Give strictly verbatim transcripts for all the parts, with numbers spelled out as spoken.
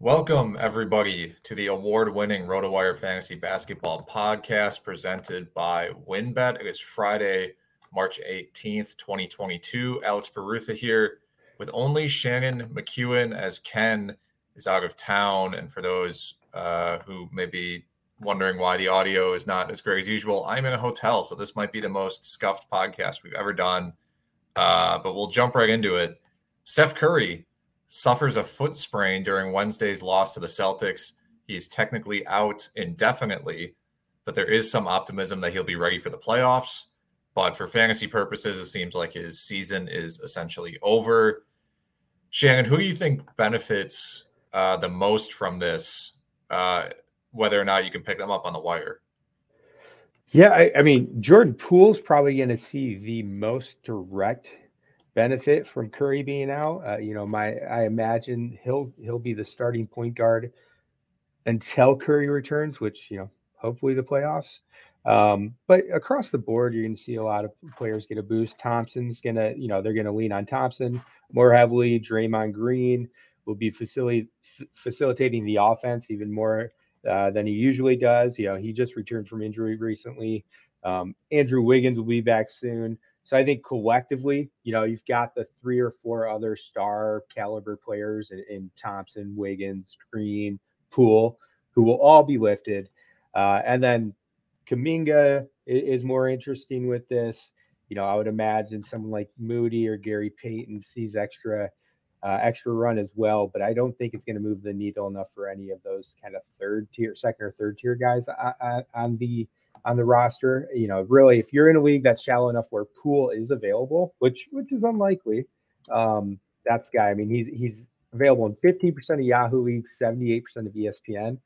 Welcome, everybody, to the award-winning RotoWire Fantasy Basketball Podcast presented by WynnBET. It is Friday, March eighteenth, twenty twenty-two. Alex Barutha here with only Shannon McEwen, as Ken is out of town. And for those uh, who may be wondering why the audio is not as great as usual, I'm in a hotel, so this might be the most scuffed podcast we've ever done. Uh, but we'll jump right into it. Steph Curry suffers a foot sprain during Wednesday's loss to the Celtics. He's technically out indefinitely, but there is some optimism that he'll be ready for the playoffs. But for fantasy purposes, it seems like his season is essentially over. Shannon, who do you think benefits Uh, the most from this, uh, whether or not you can pick them up on the wire? Yeah, I, I mean, Jordan Poole's probably going to see the most direct benefit from Curry being out. Uh, you know, my I imagine he'll he'll be the starting point guard until Curry returns, which, you know, hopefully the playoffs. Um, but across the board, you're going to see a lot of players get a boost. Thompson's going to, you know, they're going to lean on Thompson more heavily. Draymond Green will be facilitating facilitating the offense even more uh, than he usually does. You know, he just returned from injury recently. Um, Andrew Wiggins will be back soon. So I think collectively, you know, you've got the three or four other star caliber players in, in Thompson, Wiggins, Green, Poole, who will all be lifted. Uh, and then Kuminga is, is more interesting with this. You know, I would imagine someone like Moody or Gary Payton sees extra Uh, extra run as well, but I don't think it's going to move the needle enough for any of those kind of third tier, second or third tier guys on, on the on the roster. You know, really, if you're in a league that's shallow enough where Poole is available, which which is unlikely, um, that's guy. I mean, he's he's available in fifteen percent of Yahoo leagues, seventy-eight percent of E S P N.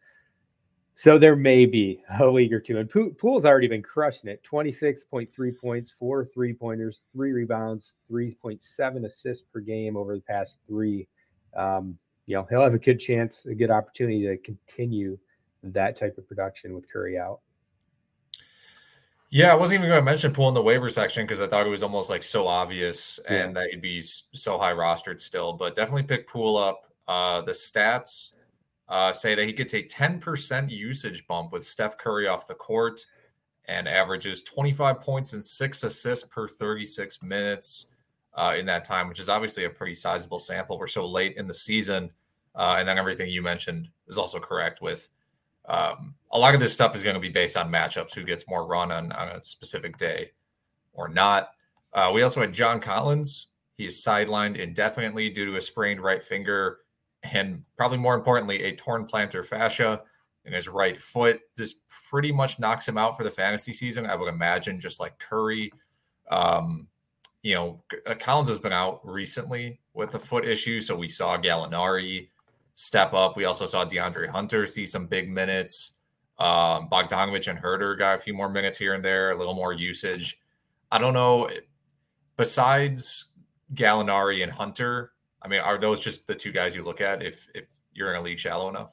So there may be a league or two, and Poole's already been crushing it: twenty-six point three points, four three pointers, three rebounds, three point seven assists per game over the past three. Um, you know, he'll have a good chance, a good opportunity to continue that type of production with Curry out. Yeah, I wasn't even going to mention Poole in the waiver section because I thought it was almost like so obvious yeah. and that he'd be so high rostered still, but definitely pick Poole up. Uh, the stats uh, say that he gets a ten percent usage bump with Steph Curry off the court and averages twenty-five points and six assists per thirty-six minutes uh, in that time, which is obviously a pretty sizable sample. We're so late in the season. Uh, and then everything you mentioned is also correct with um, a lot of this stuff is going to be based on matchups, who gets more run on, on a specific day or not. Uh, we also had John Collins. He is sidelined indefinitely due to a sprained right finger and, probably more importantly, a torn plantar fascia in his right foot. This pretty much knocks him out for the fantasy season, I would imagine, just like Curry. Um, you know, Collins has been out recently with a foot issue, so we saw Gallinari step up. We also saw DeAndre Hunter see some big minutes. Um, Bogdanović and Herter got a few more minutes here and there, a little more usage. I don't know. Besides Gallinari and Hunter, I mean, are those just the two guys you look at if if you're in a league shallow enough?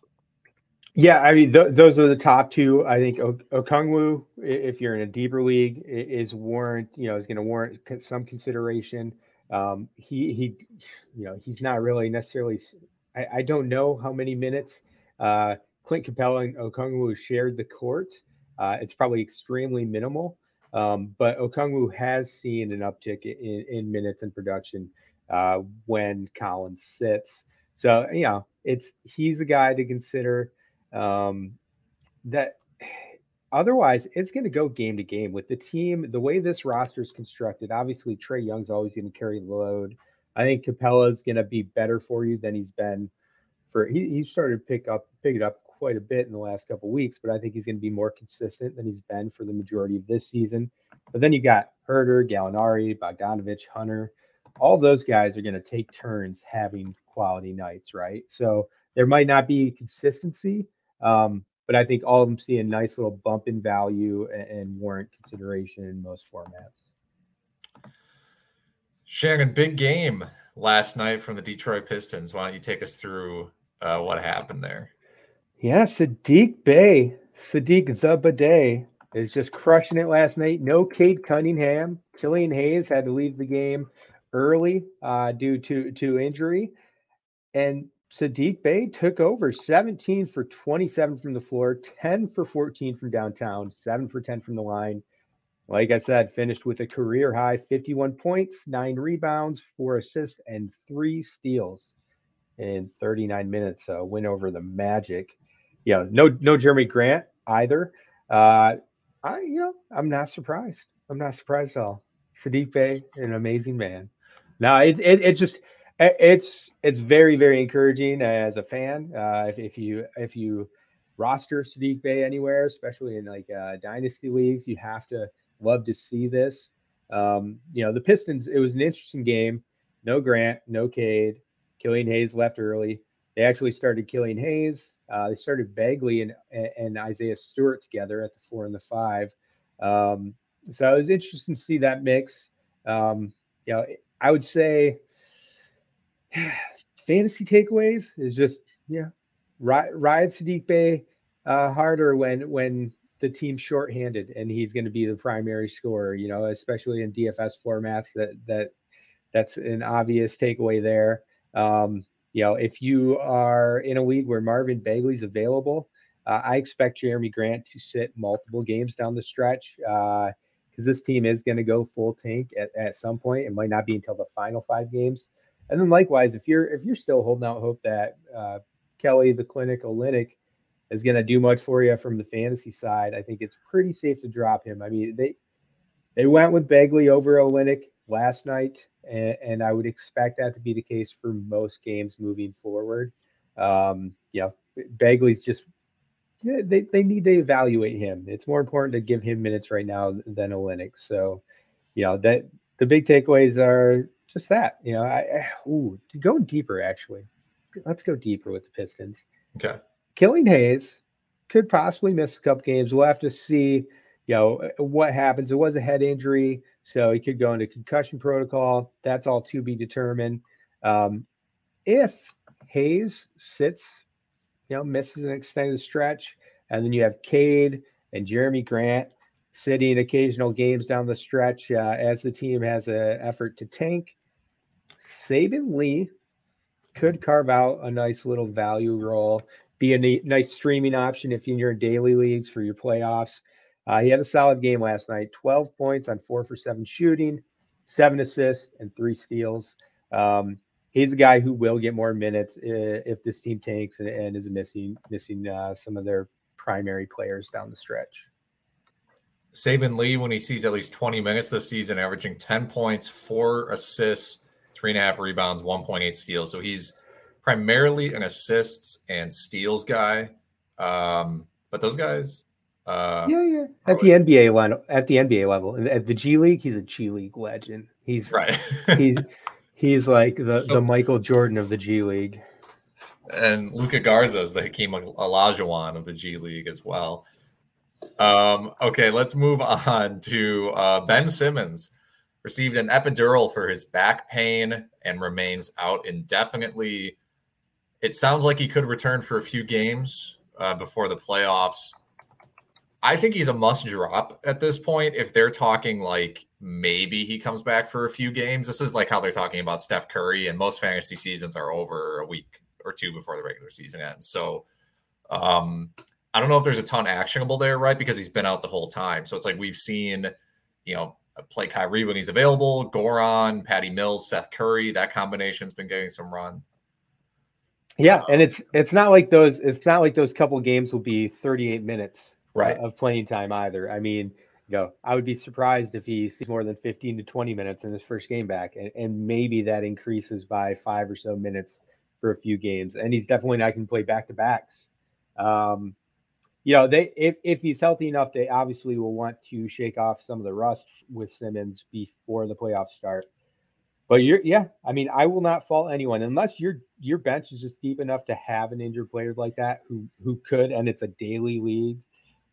Yeah, I mean, th- those are the top two. I think o- Okongwu, if you're in a deeper league, is warrant, you know, is going to warrant some consideration. Um, he, he, you know, he's not really necessarily, I, I don't know how many minutes uh, Clint Capella and Okongwu shared the court. Uh, it's probably extremely minimal, um, but Okongwu has seen an uptick in, in minutes and production uh, when Collins sits. So, you know, it's he's a guy to consider. Um, that otherwise, it's going to go game to game with the team. The way this roster is constructed, obviously, Trae Young's always going to carry the load. I think Capella's going to be better for you than he's been for. He, he started to pick up, pick it up quite a bit in the last couple of weeks, but I think he's going to be more consistent than he's been for the majority of this season. But then you got Huerter, Gallinari, Bogdanović, Hunter. All those guys are going to take turns having quality nights, right? So there might not be consistency, um, but I think all of them see a nice little bump in value and, and warrant consideration in most formats. Shannon, big game last night from the Detroit Pistons. Why don't you take us through uh, what happened there? Yeah, Saddiq Bey, Saddiq the Bidet, is just crushing it last night. No Cade Cunningham. Killian Hayes had to leave the game early uh, due to, to injury. And Saddiq Bey took over, seventeen for twenty-seven from the floor, ten for fourteen from downtown, seven for ten from the line. Like I said, finished with a career high fifty-one points, nine rebounds, four assists, and three steals in thirty-nine minutes. So win over the Magic. Yeah, no, no Jeremy Grant either. Uh, I, you know, I'm not surprised. I'm not surprised at all. Saddiq Bey, an amazing man. No, it's it, it's just it's it's very very encouraging as a fan. Uh, if, if you if you roster Saddiq Bey anywhere, especially in like uh, dynasty leagues, you have to. Love to see this. Um, you know, the Pistons, it was an interesting game. No Grant, no Cade. Killian Hayes left early. They actually started Killian Hayes. Uh, they started Bagley and, and Isaiah Stewart together at the four and the five. Um, so it was interesting to see that mix. Um, you know, I would say fantasy takeaways is just, yeah, ride, ride Saddiq Bey uh, harder when, when, the team shorthanded, and he's going to be the primary scorer, you know, especially in D F S formats. That that that's an obvious takeaway there. Um, you know, if you are in a league where Marvin Bagley's available, uh, I expect Jeremy Grant to sit multiple games down the stretch because uh, this team is going to go full tank at, at some point. It might not be until the final five games. And then likewise, if you're if you're still holding out hope that uh, Kelly, the Clinic, Olynyk is going to do much for you from the fantasy side, I think it's pretty safe to drop him. I mean, they they went with Bagley over Olynyk last night, and, and I would expect that to be the case for most games moving forward. Um, yeah, Bagley's just they, – they need to evaluate him. It's more important to give him minutes right now than Olynyk. So, you know, that the big takeaways are just that. You know, I, I ooh, going deeper, actually. Let's go deeper with the Pistons. Okay. Killian Hayes could possibly miss a couple games. We'll have to see, you know, what happens. It was a head injury, so he could go into concussion protocol. That's all to be determined. Um, if Hayes sits, you know, misses an extended stretch, and then you have Cade and Jeremy Grant sitting occasional games down the stretch uh, as the team has an effort to tank, Sabin Lee could carve out a nice little value role. Be a neat, nice streaming option if you're in daily leagues for your playoffs. Uh, he had a solid game last night, twelve points on four for seven shooting, seven assists, and three steals. Um, he's a guy who will get more minutes if this team tanks and, and is missing missing uh, some of their primary players down the stretch. Sabin Lee, when he sees at least twenty minutes this season, averaging ten points, four assists, three and a half rebounds, one point eight steals. So he's primarily an assists and steals guy, um, but those guys, uh, yeah, yeah. At the like, N B A level, at the N B A level, at the G League, he's a G League legend. He's right. he's he's like the, so, the Michael Jordan of the G League, and Luka Garza is the Hakeem Olajuwon of the G League as well. Um, okay, let's move on to uh, Ben Simmons. Received an epidural for his back pain and remains out indefinitely. It sounds like he could return for a few games uh, before the playoffs. I think he's a must drop at this point. If they're talking like maybe he comes back for a few games, this is like how they're talking about Steph Curry, and most fantasy seasons are over a week or two before the regular season ends. So Um, I don't know if there's a ton actionable there, right? Because he's been out the whole time. So it's like we've seen, you know, play Kyrie when he's available, Goran, Patty Mills, Seth Curry. That combination's been getting some run. Yeah, um, and it's it's not like those it's not like those couple games will be thirty-eight minutes right. of playing time either. I mean, you know, I would be surprised if he sees more than fifteen to twenty minutes in his first game back, and, and maybe that increases by five or so minutes for a few games. And he's definitely not going to play back to backs. Um, you know, they if, if he's healthy enough, they obviously will want to shake off some of the rust with Simmons before the playoffs start. But you're, yeah, I mean, I will not fault anyone unless your your bench is just deep enough to have an injured player like that who who could, and it's a daily league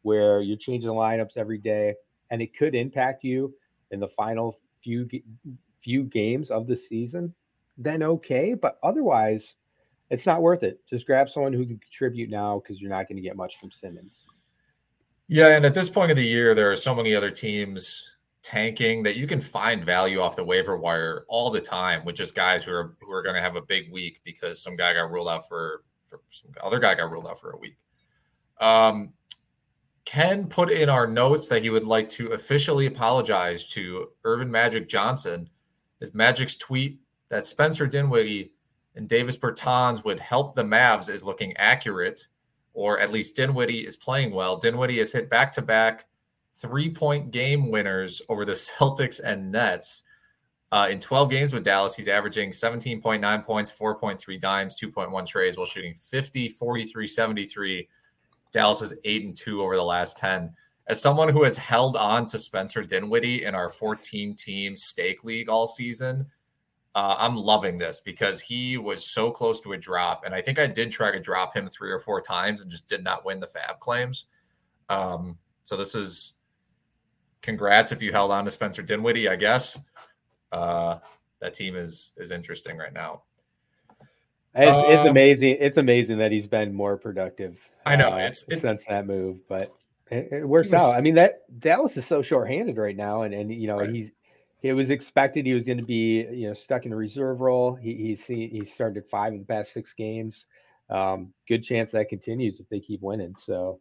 where you're changing the lineups every day, and it could impact you in the final few few games of the season. Then okay, but otherwise, it's not worth it. Just grab someone who can contribute now because you're not going to get much from Simmons. Yeah, and at this point of the year, there are so many other teams tanking that you can find value off the waiver wire all the time with just guys who are who are going to have a big week because some guy got ruled out for, for some other guy got ruled out for a week. Um, Ken put in our notes that he would like to officially apologize to Irvin Magic Johnson. His Magic's tweet that Spencer Dinwiddie and Davis Bertans would help the Mavs is looking accurate, or at least Dinwiddie is playing well. Dinwiddie has hit back-to-back three-point game winners over the Celtics and Nets. Uh, in twelve games with Dallas, he's averaging seventeen point nine points, four point three dimes, two point one trays, while shooting fifty, forty-three, seventy-three. Dallas is eight and two over the last ten. As someone who has held on to Spencer Dinwiddie in our fourteen-team stake league all season, uh, I'm loving this because he was so close to a drop, and I think I did try to drop him three or four times and just did not win the fab claims. Um, so this is... Congrats if you held on to Spencer Dinwiddie, I guess. Uh, that team is is interesting right now. It's, um, it's amazing. It's amazing that he's been more productive. I know uh, it's, it's since that move, but it, it works was, out. I mean, that Dallas is so shorthanded right now, and and you know right. he's it was expected he was going to be you know stuck in a reserve role. He he's seen, he's started five of the past six games. Um, good chance that continues if they keep winning. So.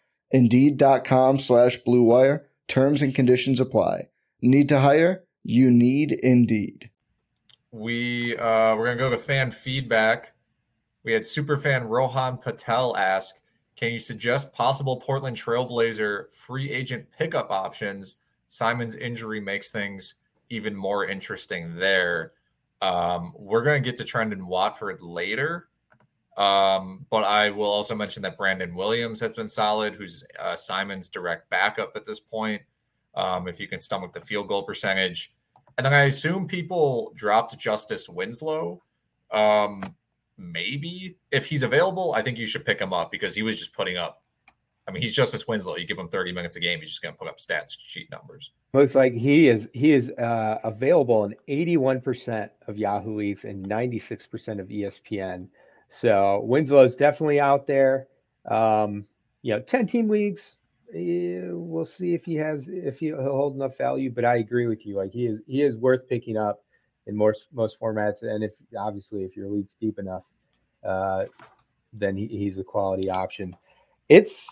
Indeed.com slash Blue Wire. Terms and conditions apply. Need to hire? You need Indeed. We, uh, we're going to go to fan feedback. We had superfan Rohan Patel ask, can you suggest possible Portland Trailblazer free agent pickup options? Simon's injury makes things even more interesting there. Um, we're going to get to Trendon Watford later. Um, but I will also mention that Brandon Williams has been solid, who's uh, Simon's direct backup at this point, um, if you can stomach the field goal percentage. And then I assume people dropped Justice Winslow. Um, maybe. If he's available, I think you should pick him up because he was just putting up. I mean, he's Justice Winslow. You give him thirty minutes a game, he's just going to put up stats, sheet numbers. Looks like he is he is uh, available in eighty-one percent of Yahoo Leagues and ninety-six percent of E S P N. So Winslow's definitely out there. Um, you know, ten-team leagues. Eh, we'll see if he has if he'll hold enough value. But I agree with you. Like he is, he is worth picking up in most most formats. And if obviously if your league's deep enough, uh, then he, he's a quality option. It's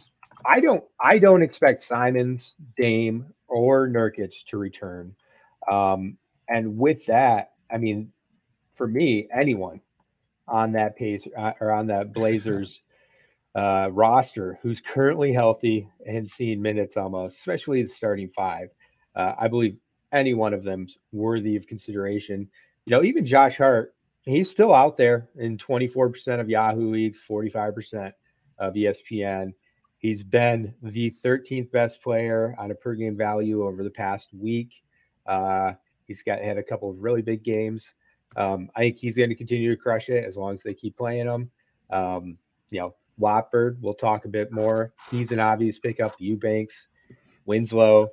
I don't I don't expect Simons, Dame, or Nurkic to return. Um, and with that, I mean, for me, anyone on that pace or on that Blazers uh, roster who's currently healthy and seeing minutes almost, especially the starting five. Uh, I believe any one of them's worthy of consideration. You know, even Josh Hart, he's still out there in twenty-four percent of Yahoo leagues, forty-five percent of E S P N. He's been the thirteenth best player on a per game value over the past week. Uh, he's got had a couple of really big games. Um, I think he's going to continue to crush it as long as they keep playing him. Um, you know, Watford, we'll talk a bit more. He's an obvious pickup. Eubanks, Winslow,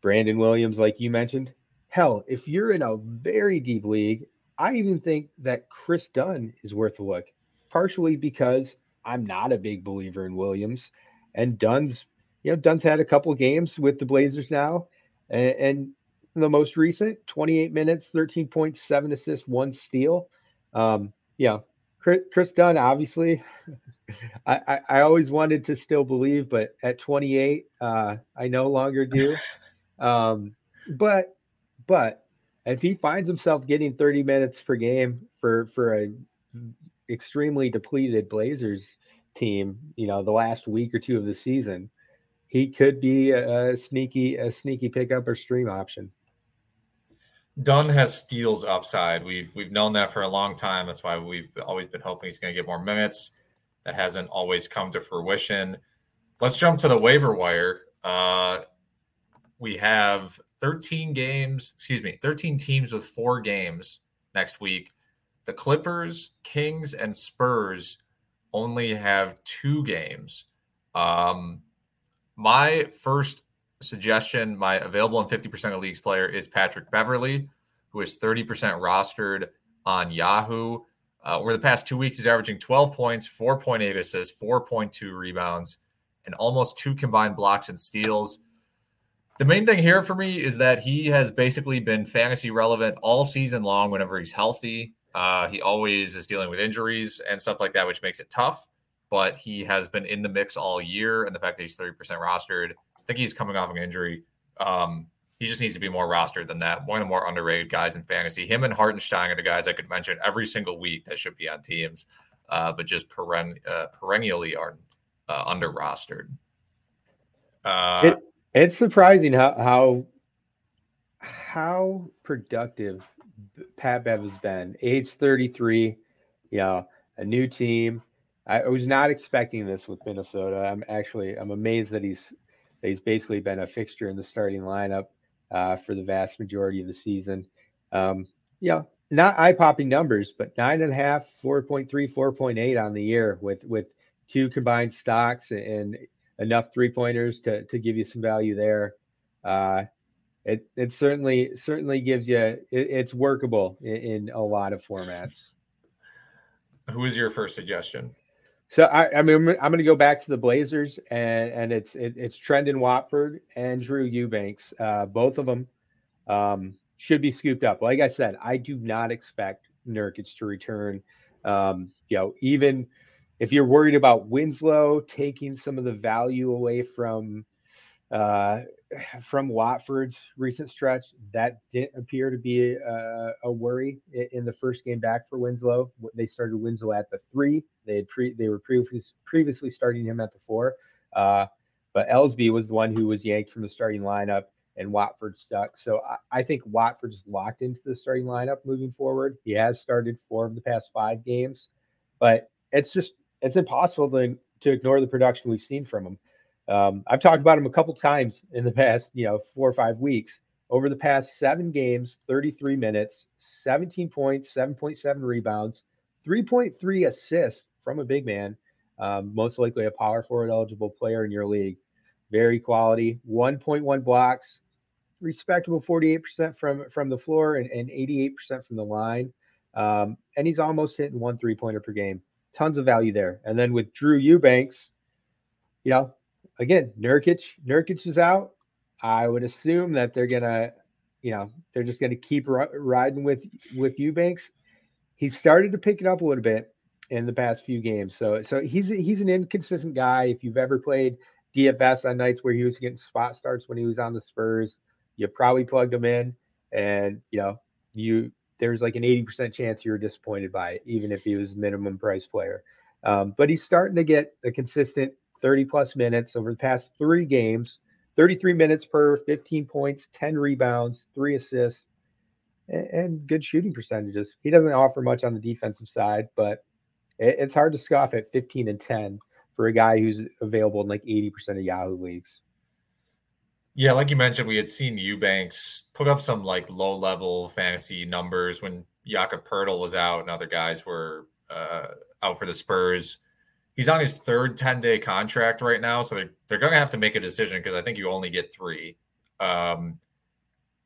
Brandon Williams, like you mentioned. Hell, if you're in a very deep league, I even think that Chris Dunn is worth a look, partially because I'm not a big believer in Williams. And Dunn's, you know, Dunn's had a couple games with the Blazers now. And, and the most recent, twenty-eight minutes, thirteen points, seven assists, one steal. Um, yeah, Chris, Chris Dunn, obviously, I, I, I always wanted to still believe, but at twenty-eight, uh, I no longer do. Um, but, but if he finds himself getting thirty minutes per game for, for a extremely depleted Blazers team, you know, the last week or two of the season, he could be a, a sneaky, a sneaky pickup or stream option. Dunn has steals upside. We've, we've known that for a long time. That's why we've always been hoping he's going to get more minutes. That hasn't always come to fruition. Let's jump to the waiver wire. Uh, we have thirteen games, excuse me, thirteen teams with four games next week. The Clippers, Kings, and Spurs only have two games. Um, my first suggestion, my available in fifty percent of leagues player is Patrick Beverley, who is thirty percent rostered on Yahoo. Uh, over the past two weeks, he's averaging twelve points, four point eight assists, four point two rebounds, and almost two combined blocks and steals. The main thing here for me is that he has basically been fantasy relevant all season long whenever he's healthy. Uh, he always is dealing with injuries and stuff like that, which makes it tough, but he has been in the mix all year. And the fact that he's thirty percent rostered, I think he's coming off an injury. Um, he just needs to be more rostered than that. One of the more underrated guys in fantasy. Him and Hartenstein are the guys I could mention every single week that should be on teams, uh, but just peren- uh, perennially are uh, under rostered. Uh, it, it's surprising how, how, how productive Pat Bev has been. Age thirty-three, you know, a new team. I was not expecting this with Minnesota. I'm actually, I'm amazed that he's, that he's basically been a fixture in the starting lineup uh, for the vast majority of the season. Um, you know, not eye-popping numbers, but nine and a half, four point three, four point eight on the year with, with two combined stocks and enough three-pointers to, to give you some value there. Uh, It it certainly certainly gives you it, it's workable in, in a lot of formats. Who is your first suggestion? So I, I mean I'm going to go back to the Blazers and and it's it, it's Trendon Watford and Drew Eubanks. Uh, both of them um, should be scooped up. Like I said, I do not expect Nurkic to return. Um, you know, even if you're worried about Winslow taking some of the value away from. Uh, from Watford's recent stretch, that didn't appear to be a, a worry in the first game back for Winslow. They started Winslow at the three. They had pre, they were previously previously starting him at the four. Uh, but Ellsby was the one who was yanked from the starting lineup, and Watford stuck. So I, I think Watford's locked into the starting lineup moving forward. He has started four of the past five games, but it's just it's impossible to to ignore the production we've seen from him. Um, I've talked about him a couple times in the past, you know, four or five weeks. Over the past seven games, thirty-three minutes, seventeen points, seven point seven rebounds, three point three assists from a big man, um, most likely a power forward eligible player in your league. Very quality, one point one blocks, respectable forty-eight percent from, from the floor and, and eighty-eight percent from the line. Um, and he's almost hitting one three-pointer per game. Tons of value there. And then with Drew Eubanks, you know, again, Nurkic, Nurkic is out. I would assume that they're going to, you know, they're just going to keep r- riding with, with Eubanks. He started to pick it up a little bit in the past few games. So, so he's, he's an inconsistent guy. If you've ever played D F S on nights where he was getting spot starts when he was on the Spurs, you probably plugged him in and, you know, you, there's like an eighty percent chance you were disappointed by it, even if he was a minimum price player. Um, but he's starting to get a consistent thirty plus minutes over the past three games, thirty-three minutes per, fifteen points, ten rebounds, three assists, and, and good shooting percentages. He doesn't offer much on the defensive side, but it, it's hard to scoff at fifteen and ten for a guy who's available in like eighty percent of Yahoo leagues. Yeah, like you mentioned, we had seen Eubanks put up some like low-level fantasy numbers when Jakob Poeltl was out and other guys were uh, out for the Spurs. He's on his third ten-day contract right now, so they're, they're going to have to make a decision because I think you only get three. Um,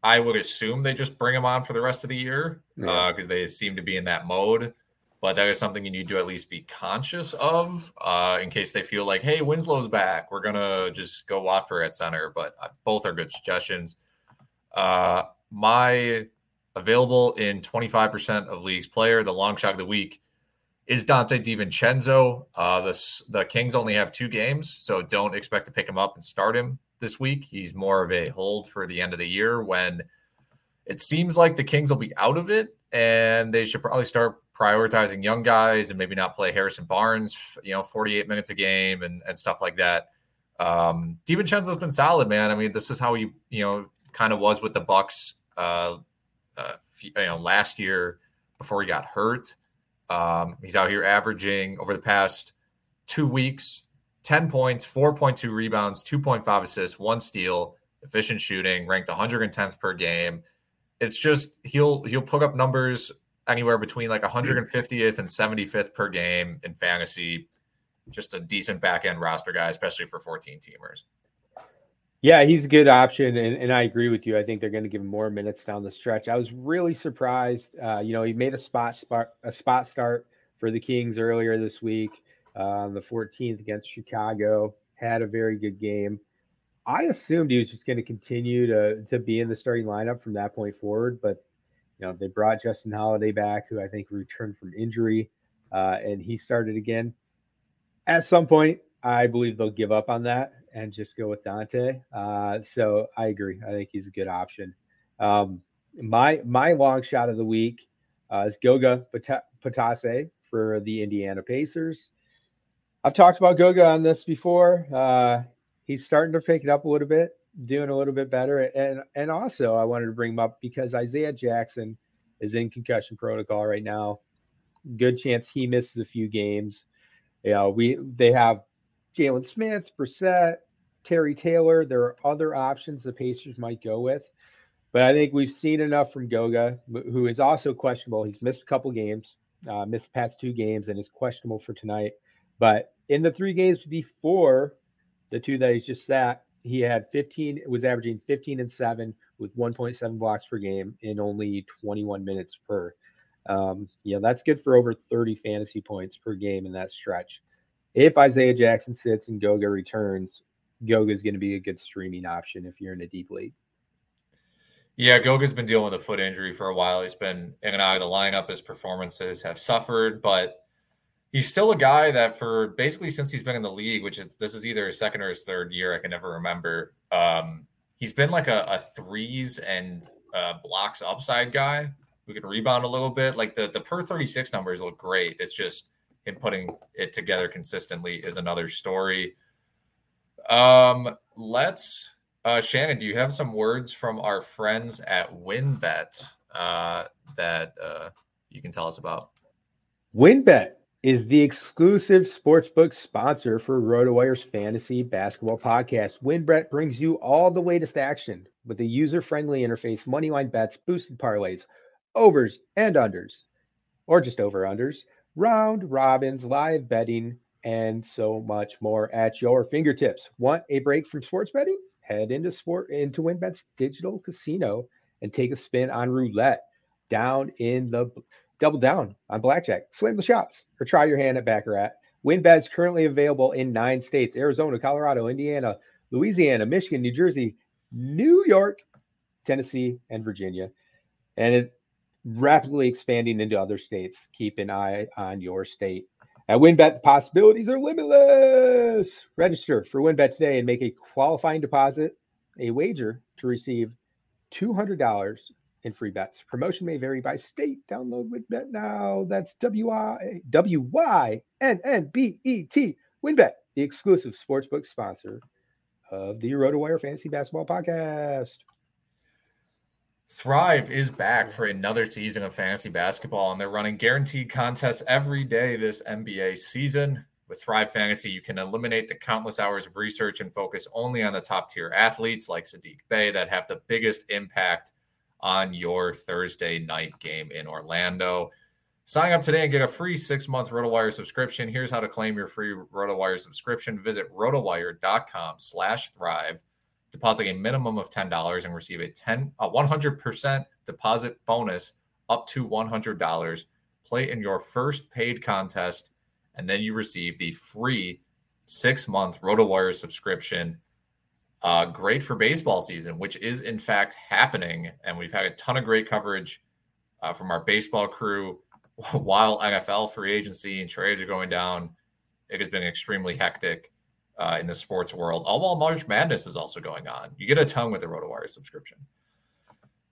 I would assume they just bring him on for the rest of the year because yeah. uh, they seem to be in that mode. But that is something you need to at least be conscious of uh, in case they feel like, hey, Winslow's back. We're going to just go Watford at center. But both are good suggestions. Uh, my available in twenty-five percent of leagues player, the long shot of the week, is Dante DiVincenzo. Uh, the, the Kings only have two games, so don't expect to pick him up and start him this week. He's more of a hold for the end of the year when it seems like the Kings will be out of it, and they should probably start prioritizing young guys and maybe not play Harrison Barnes, you know, forty-eight minutes a game and, and stuff like that. Um, DiVincenzo's been solid, man. I mean, this is how he, you know, kind of was with the Bucks, uh, uh, you know, last year before he got hurt. Um, he's out here averaging over the past two weeks, ten points, four point two rebounds, two point five assists, one steal, efficient shooting, ranked one hundred tenth per game. It's just, he'll, he'll put up numbers anywhere between like one hundred fiftieth and seventy-fifth per game in fantasy. Just a decent back-end roster guy, especially for fourteen-teamers. Yeah, he's a good option, and, and I agree with you. I think they're going to give him more minutes down the stretch. I was really surprised. Uh, you know, he made a spot, spot a spot start for the Kings earlier this week on uh, the fourteenth against Chicago. Had a very good game. I assumed he was just going to continue to to be in the starting lineup from that point forward, but you know, they brought Justin Holiday back, who I think returned from injury, uh, and he started again. At some point, I believe they'll give up on that and just go with Dante. Uh, so I agree. I think he's a good option. Um, my my long shot of the week uh, is Goga Patase for the Indiana Pacers. I've talked about Goga on this before. Uh, he's starting to pick it up a little bit, doing a little bit better. And and also I wanted to bring him up because Isaiah Jackson is in concussion protocol right now. Good chance he misses a few games. You know, we they have Jalen Smith, Brissett, Terry Taylor. There are other options the Pacers might go with. But I think we've seen enough from Goga, who is also questionable. He's missed a couple games, uh, missed the past two games, and is questionable for tonight. But in the three games before the two that he's just sat, he had fifteen, was averaging fifteen and seven with one point seven blocks per game in only twenty-one minutes per. Um, you know, that's good for over thirty fantasy points per game in that stretch. If Isaiah Jackson sits and Goga returns, Goga is going to be a good streaming option if you're in a deep league. Yeah, Goga's been dealing with a foot injury for a while. He's been in and out of the lineup. His performances have suffered, but he's still a guy that for basically since he's been in the league, which is this is either his second or his third year. I can never remember. Um, he's been like a, a threes and uh, blocks upside guy who can rebound a little bit. Like the, the per thirty-six numbers look great. It's just him putting it together consistently is another story. Um, let's uh, Shannon, do you have some words from our friends at WynnBET uh, that uh, you can tell us about? WynnBET is the exclusive sportsbook sponsor for RotoWire's Fantasy Basketball Podcast. WynnBET brings you all the latest action with a user-friendly interface, moneyline bets, boosted parlays, overs and unders, or just over-unders, round robins, live betting, and so much more at your fingertips. Want a break from sports betting? Head into sport into WynnBET's digital casino and take a spin on roulette down in the... Double down on blackjack, slam the shots, or try your hand at Baccarat. WynnBET is currently available in nine states: Arizona, Colorado, Indiana, Louisiana, Michigan, New Jersey, New York, Tennessee, and Virginia. And it's rapidly expanding into other states. Keep an eye on your state. At WynnBET, the possibilities are limitless. Register for WynnBET today and make a qualifying deposit, a wager to receive two hundred dollars in free bets. Promotion may vary by state. Download WynnBET now. That's W Y N N B E T. WynnBET, the exclusive sportsbook sponsor of the RotoWire Fantasy Basketball Podcast. Thrive is back for another season of fantasy basketball, and they're running guaranteed contests every day this N B A season. With Thrive Fantasy, you can eliminate the countless hours of research and focus only on the top-tier athletes like Sadiq Bey that have the biggest impact on your Thursday night game in Orlando. Sign up today and get a free six-month RotoWire subscription. Here's how to claim your free RotoWire subscription. Visit rotowire.com slash thrive. Deposit a minimum of ten dollars and receive a ten, a one hundred percent deposit bonus up to one hundred dollars. Play in your first paid contest, and then you receive the free six-month RotoWire subscription. Uh, great for baseball season, which is, in fact, happening. And we've had a ton of great coverage uh, from our baseball crew while N F L free agency and trades are going down. It has been extremely hectic uh, in the sports world. All while March Madness is also going on. You get a ton with the RotoWire subscription.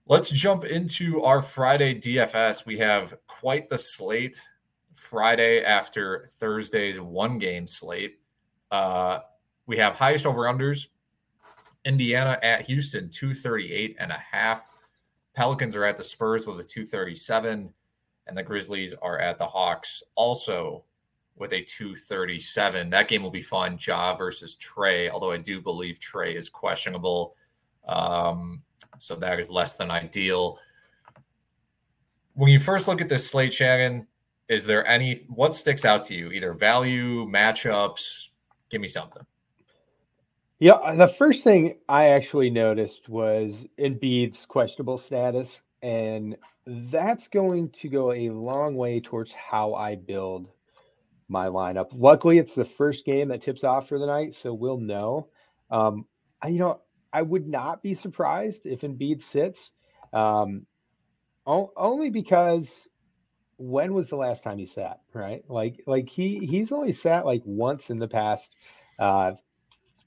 Let's jump into our Friday D F S. We have quite the slate Friday after Thursday's one-game slate. Uh, we have highest over-unders. Indiana at Houston, two thirty-eight and a half. Pelicans are at the Spurs with a two thirty-seven, and the Grizzlies are at the Hawks also with a two thirty-seven. That game will be fun, Ja versus Trey, although I do believe Trey is questionable. Um, so that is less than ideal. When you first look at this slate, Shannon, is there any, what sticks out to you? Either value, matchups, give me something. Yeah, the first thing I actually noticed was Embiid's questionable status, and that's going to go a long way towards how I build my lineup. Luckily, it's the first game that tips off for the night, so we'll know. Um, I, you know, I would not be surprised if Embiid sits, um, o- only because when was the last time he sat, right? Like, like he he's only sat like once in the past uh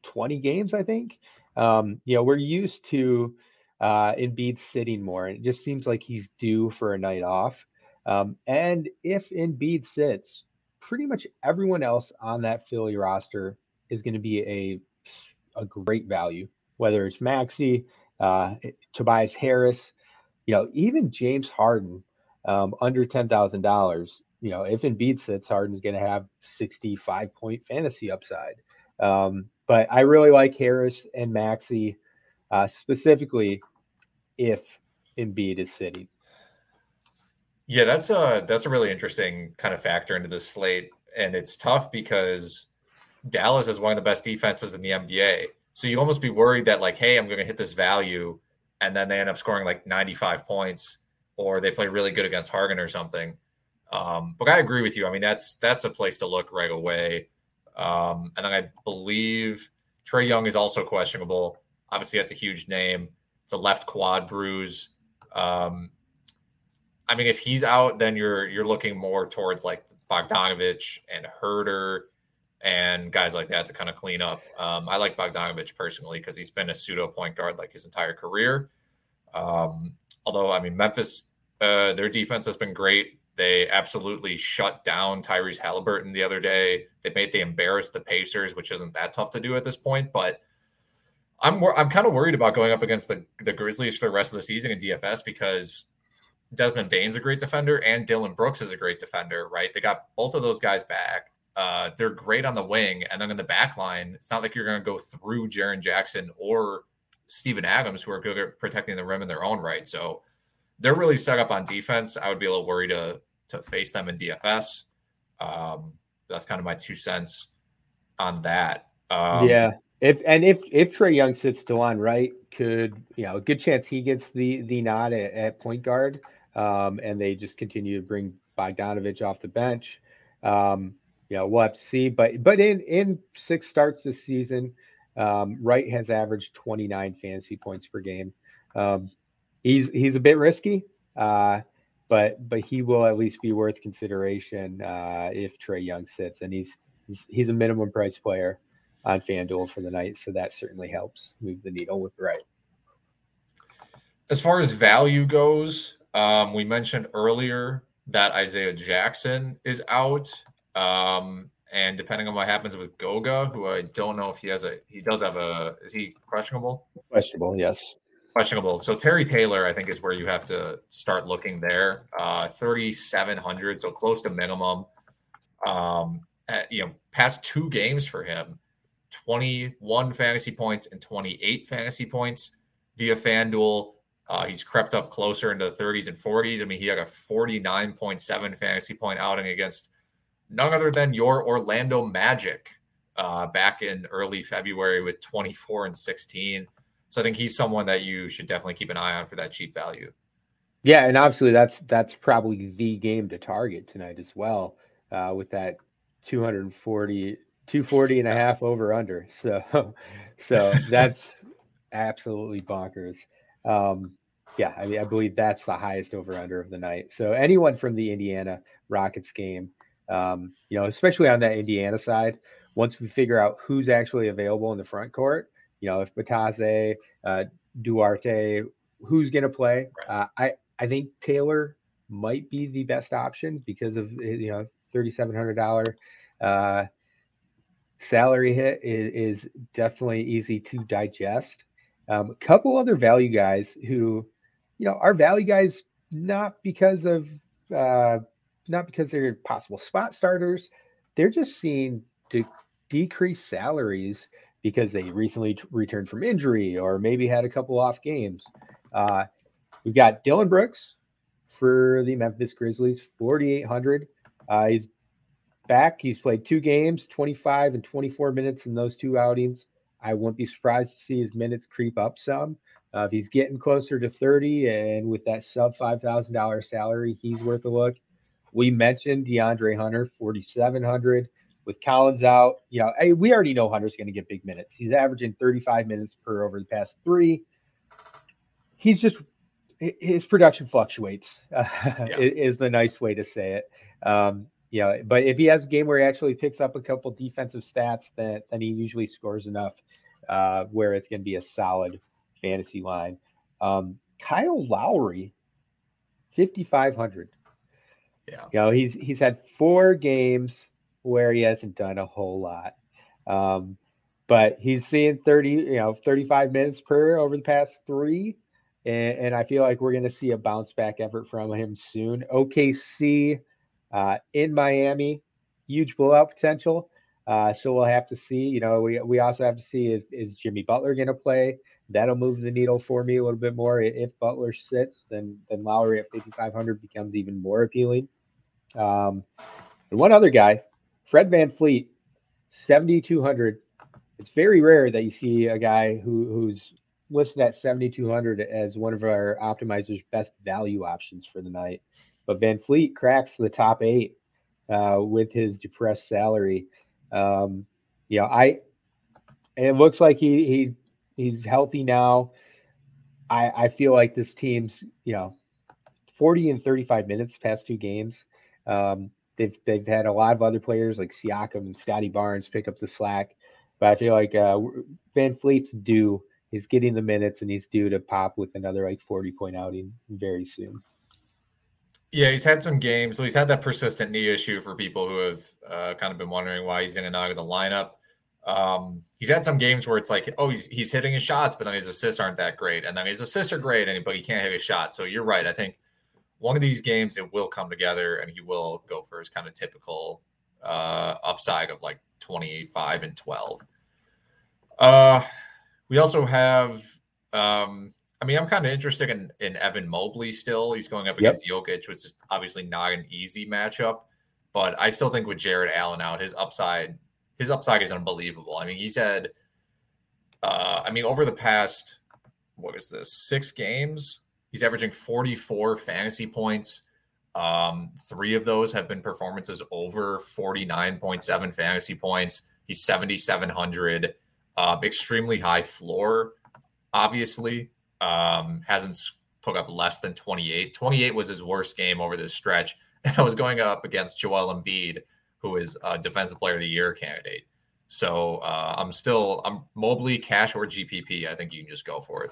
twenty games, I think. Um, you know, we're used to uh, Embiid sitting more, and it just seems like he's due for a night off. Um, and if Embiid sits, pretty much everyone else on that Philly roster is going to be a a great value, whether it's Maxey, uh, Tobias Harris, you know, even James Harden um, under ten thousand dollars. You know, if Embiid sits, Harden's going to have sixty-five point fantasy upside. Um, But I really like Harris and Maxey, uh, specifically if Embiid is sitting. Yeah, that's a, that's a really interesting kind of factor into this slate. And it's tough because Dallas is one of the best defenses in the N B A. So you almost be worried that like, hey, I'm going to hit this value. And then they end up scoring like ninety-five points, or they play really good against Harden or something. Um, but I agree with you. I mean, that's, that's a place to look right away. Um, and then I believe Trae Young is also questionable. Obviously, that's a huge name. It's a left quad bruise. Um, I mean, if he's out, then you're you're looking more towards like Bogdanović and Herder and guys like that to kind of clean up. Um, I like Bogdanović personally because he's been a pseudo point guard like his entire career. Um, although, I mean, Memphis, uh, their defense has been great. They absolutely shut down Tyrese Halliburton the other day. They made they embarrassed the Pacers, which isn't that tough to do at this point. But I'm I'm kind of worried about going up against the, the Grizzlies for the rest of the season in D F S because Desmond Bane's a great defender and Dillon Brooks is a great defender, right? They got both of those guys back. Uh, they're great on the wing. And then in the back line, it's not like you're going to go through Jaren Jackson or Steven Adams, who are good at protecting the rim in their own right. So they're really set up on defense. I would be a little worried to to face them in D F S. Um, that's kind of my two cents on that. Um, yeah. If and if if Trae Young sits, DeLon Wright could, you know, a good chance he gets the the nod at, at point guard, um, and they just continue to bring Bogdanović off the bench. Um, you know, we'll have to see. But but in in six starts this season, um, Wright has averaged twenty-nine fantasy points per game. Um, he's he's a bit risky. Uh, But but he will at least be worth consideration uh, if Trae Young sits, and he's, he's he's a minimum price player on FanDuel for the night, so that certainly helps move the needle with Wright. As far as value goes, um, we mentioned earlier that Isaiah Jackson is out. Um, and depending on what happens with Goga, who I don't know if he has a, he does have a, is he questionable? Questionable, yes. Questionable. So Terry Taylor, I think, is where you have to start looking there. Uh, thirty-seven hundred, so close to minimum. Um, at, you know, past two games for him, twenty-one fantasy points and twenty-eight fantasy points via FanDuel. Uh, he's crept up closer into the thirties and forties. I mean, he had a forty-nine point seven fantasy point outing against none other than your Orlando Magic uh, back in early February with twenty-four and sixteen. So I think he's someone that you should definitely keep an eye on for that cheap value. Yeah, and obviously that's that's probably the game to target tonight as well uh, with that two forty, two forty and a half over under. So, so that's absolutely bonkers. Um, yeah, I mean, I believe that's the highest over-under of the night. So anyone from the Indiana Rockets game, um, you know, especially on that Indiana side, once we figure out who's actually available in the front court, you know, if Batase, uh, Duarte, who's going to play, uh, I, I think Taylor might be the best option because of, you know, thirty-seven hundred dollars uh, salary hit is, is definitely easy to digest. Um, a couple other value guys who, you know, are value guys not because of uh, not because they're possible spot starters. They're just seeing de- decreased salaries because they recently t- returned from injury or maybe had a couple off games. Uh, we've got Dillon Brooks for the Memphis Grizzlies, forty-eight hundred. Uh, he's back. He's played two games, twenty-five and twenty-four minutes in those two outings. I wouldn't be surprised to see his minutes creep up some. Uh, if he's getting closer to thirty and with that sub five thousand dollars salary, he's worth a look. We mentioned DeAndre Hunter, forty-seven hundred. With Collins out, you know, I, we already know Hunter's going to get big minutes. He's averaging thirty-five minutes per over the past three. He's just, his production fluctuates uh, yeah. is the nice way to say it. Um, you know, but if he has a game where he actually picks up a couple defensive stats, then, then he usually scores enough uh, where it's going to be a solid fantasy line. Um, Kyle Lowry, fifty-five hundred. Yeah. You know, he's, he's had four games where he hasn't done a whole lot. Um, but he's seeing thirty, you know, thirty-five minutes per over the past three. And, and I feel like we're going to see a bounce back effort from him soon. O K C uh, in Miami, huge blowout potential. Uh, so we'll have to see, you know, we, we also have to see if is Jimmy Butler going to play. That'll move the needle for me a little bit more. If Butler sits, then, then Lowry at fifty-five hundred becomes even more appealing. Um, and one other guy, Fred VanVleet, seventy-two hundred. It's very rare that you see a guy who, who's listed at seventy-two hundred as one of our optimizers' best value options for the night. But VanVleet cracks the top eight uh, with his depressed salary. Um, you know, I and it looks like he he he's healthy now. I I feel like this team's, you know, forty and thirty-five minutes past two games. Um, They've they've had a lot of other players like Siakam and Scotty Barnes pick up the slack, but I feel like uh, VanVleet's due. He's getting the minutes, and he's due to pop with another like forty-point outing very soon. Yeah, he's had some games. So he's had that persistent knee issue for people who have uh, kind of been wondering why he's in and out of the lineup. Um, he's had some games where it's like, oh, he's he's hitting his shots, but then his assists aren't that great, and then his assists are great, and but he can't hit his shot. So you're right, I think. One of these games, it will come together, and he will go for his kind of typical uh, upside of like twenty-five and twelve. Uh, we also have, um, I mean, I'm kind of interested in, in Evan Mobley still. He's going up against yep. Jokic, which is obviously not an easy matchup. But I still think with Jared Allen out, his upside, his upside is unbelievable. I mean, he's had, uh, I mean, over the past, what is this, six games? He's averaging forty-four fantasy points. Um, three of those have been performances over forty-nine point seven fantasy points. He's seventy-seven hundred. Uh, extremely high floor, obviously. Um, hasn't put up less than twenty-eight. twenty-eight was his worst game over this stretch. And I was going up against Joel Embiid, who is a Defensive Player of the Year candidate. So uh, I'm still – I'm Mobley, cash, or G P P. I think you can just go for it.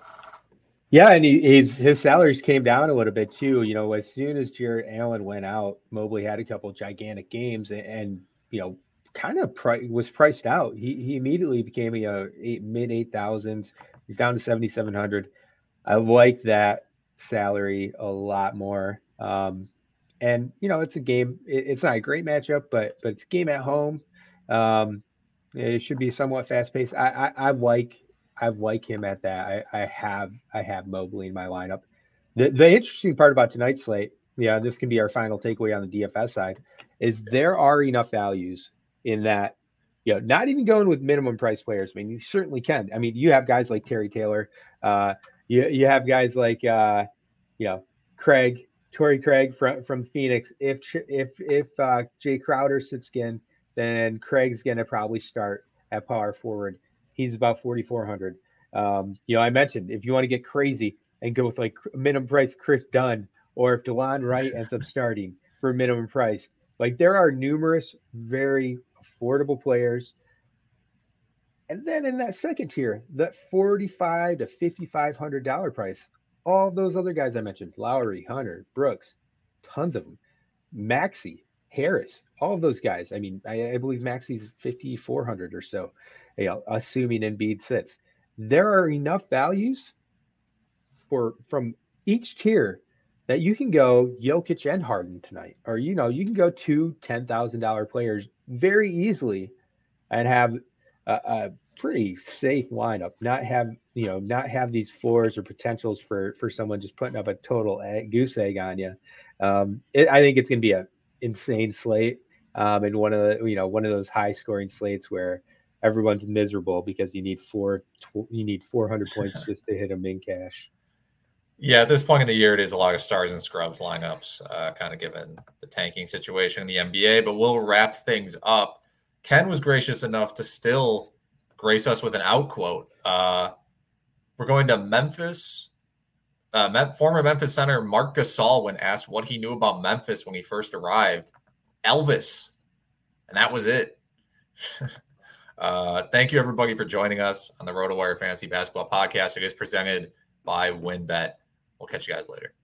Yeah, and he, he's, his salaries came down a little bit too. You know, as soon as Jarrett Allen went out, Mobley had a couple of gigantic games, and, and you know, kind of pri- was priced out. He he immediately became a eight, mid eight thousands. He's down to seventy seven hundred. I like that salary a lot more. Um, and you know, it's a game. It, it's not a great matchup, but but it's a game at home. Um, it should be somewhat fast paced. I, I I like. I like him at that. I, I have I have Mobley in my lineup. The the interesting part about tonight's slate, yeah, this can be our final takeaway on the D F S side, is there are enough values in that, you know, not even going with minimum price players. I mean, you certainly can. I mean, you have guys like Terry Taylor. Uh, you you have guys like uh, you know, Craig, Torrey Craig from from Phoenix. If if if uh, Jay Crowder sits in, then Craig's going to probably start at power forward. He's about forty-four hundred. Um, you know, I mentioned if you want to get crazy and go with like minimum price Chris Dunn, or if DeLon Wright ends up starting for minimum price, like there are numerous very affordable players. And then in that second tier, that forty-five to fifty-five hundred dollars price, all those other guys I mentioned, Lowry, Hunter, Brooks, tons of them, Maxey, Harris, all of those guys. I mean, I, I believe Maxey's fifty-four hundred or so, you know, assuming Embiid sits. There are enough values for from each tier that you can go Jokic and Harden tonight, or, you know, you can go two ten thousand dollars players very easily and have a, a pretty safe lineup, not have, you know, not have these floors or potentials for, for someone just putting up a total egg, goose egg on you. Um, it, I think it's going to be a insane slate, um, and one of the, you know, one of those high scoring slates where everyone's miserable because you need four tw- you need four hundred points just to hit them in cash. Yeah, at this point in the year, it is a lot of stars and scrubs lineups, uh, kind of given the tanking situation in the N B A. But we'll wrap things up. Ken was gracious enough to still grace us with an out quote. Uh, we're going to Memphis. Uh, Mem- former Memphis center Mark Gasol, when asked what he knew about Memphis when he first arrived, Elvis. And that was it. uh, thank you, everybody, for joining us on the RotoWire Fantasy Basketball Podcast. It is presented by WynnBET. We'll catch you guys later.